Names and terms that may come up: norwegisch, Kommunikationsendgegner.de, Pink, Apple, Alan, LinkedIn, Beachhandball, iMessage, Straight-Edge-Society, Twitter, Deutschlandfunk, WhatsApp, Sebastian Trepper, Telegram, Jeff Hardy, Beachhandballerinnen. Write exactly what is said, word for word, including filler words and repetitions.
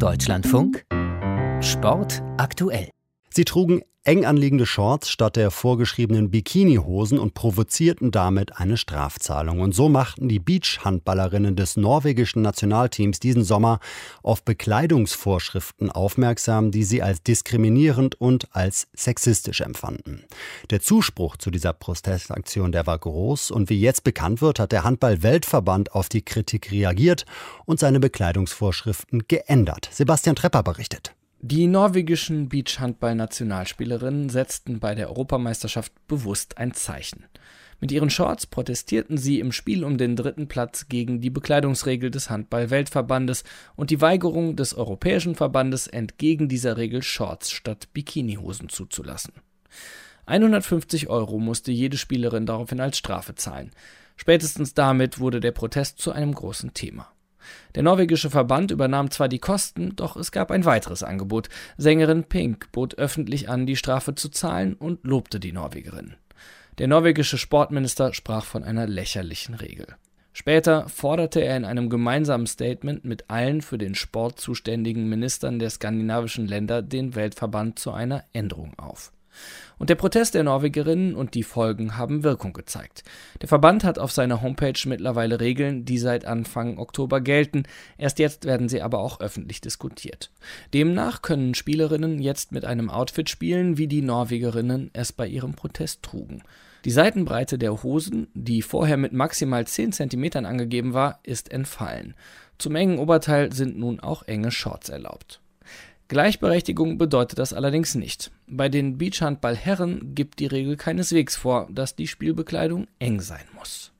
Deutschlandfunk Sport aktuell. Sie trugen eng anliegende Shorts statt der vorgeschriebenen Bikinihosen und provozierten damit eine Strafzahlung. Und so machten die Beachhandballerinnen des norwegischen Nationalteams diesen Sommer auf Bekleidungsvorschriften aufmerksam, die sie als diskriminierend und als sexistisch empfanden. Der Zuspruch zu dieser Protestaktion, der war groß, und wie jetzt bekannt wird, hat der Handball-Weltverband auf die Kritik reagiert und seine Bekleidungsvorschriften geändert. Sebastian Trepper berichtet. Die norwegischen Beachhandball-Nationalspielerinnen setzten bei der Europameisterschaft bewusst ein Zeichen. Mit ihren Shorts protestierten sie im Spiel um den dritten Platz gegen die Bekleidungsregel des Handball-Weltverbandes und die Weigerung des Europäischen Verbandes, entgegen dieser Regel Shorts statt Bikinihosen zuzulassen. hundertfünfzig Euro musste jede Spielerin daraufhin als Strafe zahlen. Spätestens damit wurde der Protest zu einem großen Thema. Der norwegische Verband übernahm zwar die Kosten, doch es gab ein weiteres Angebot. Sängerin Pink bot öffentlich an, die Strafe zu zahlen, und lobte die Norwegerin. Der norwegische Sportminister sprach von einer lächerlichen Regel. Später forderte er in einem gemeinsamen Statement mit allen für den Sport zuständigen Ministern der skandinavischen Länder den Weltverband zu einer Änderung auf. Und der Protest der Norwegerinnen und die Folgen haben Wirkung gezeigt. Der Verband hat auf seiner Homepage mittlerweile Regeln, die seit Anfang Oktober gelten. Erst jetzt werden sie aber auch öffentlich diskutiert. Demnach können Spielerinnen jetzt mit einem Outfit spielen, wie die Norwegerinnen es bei ihrem Protest trugen. Die Seitenbreite der Hosen, die vorher mit maximal zehn Zentimetern angegeben war, ist entfallen. Zum engen Oberteil sind nun auch enge Shorts erlaubt. Gleichberechtigung bedeutet das allerdings nicht. Bei den Beachhandball-Herren gibt die Regel keineswegs vor, dass die Spielbekleidung eng sein muss.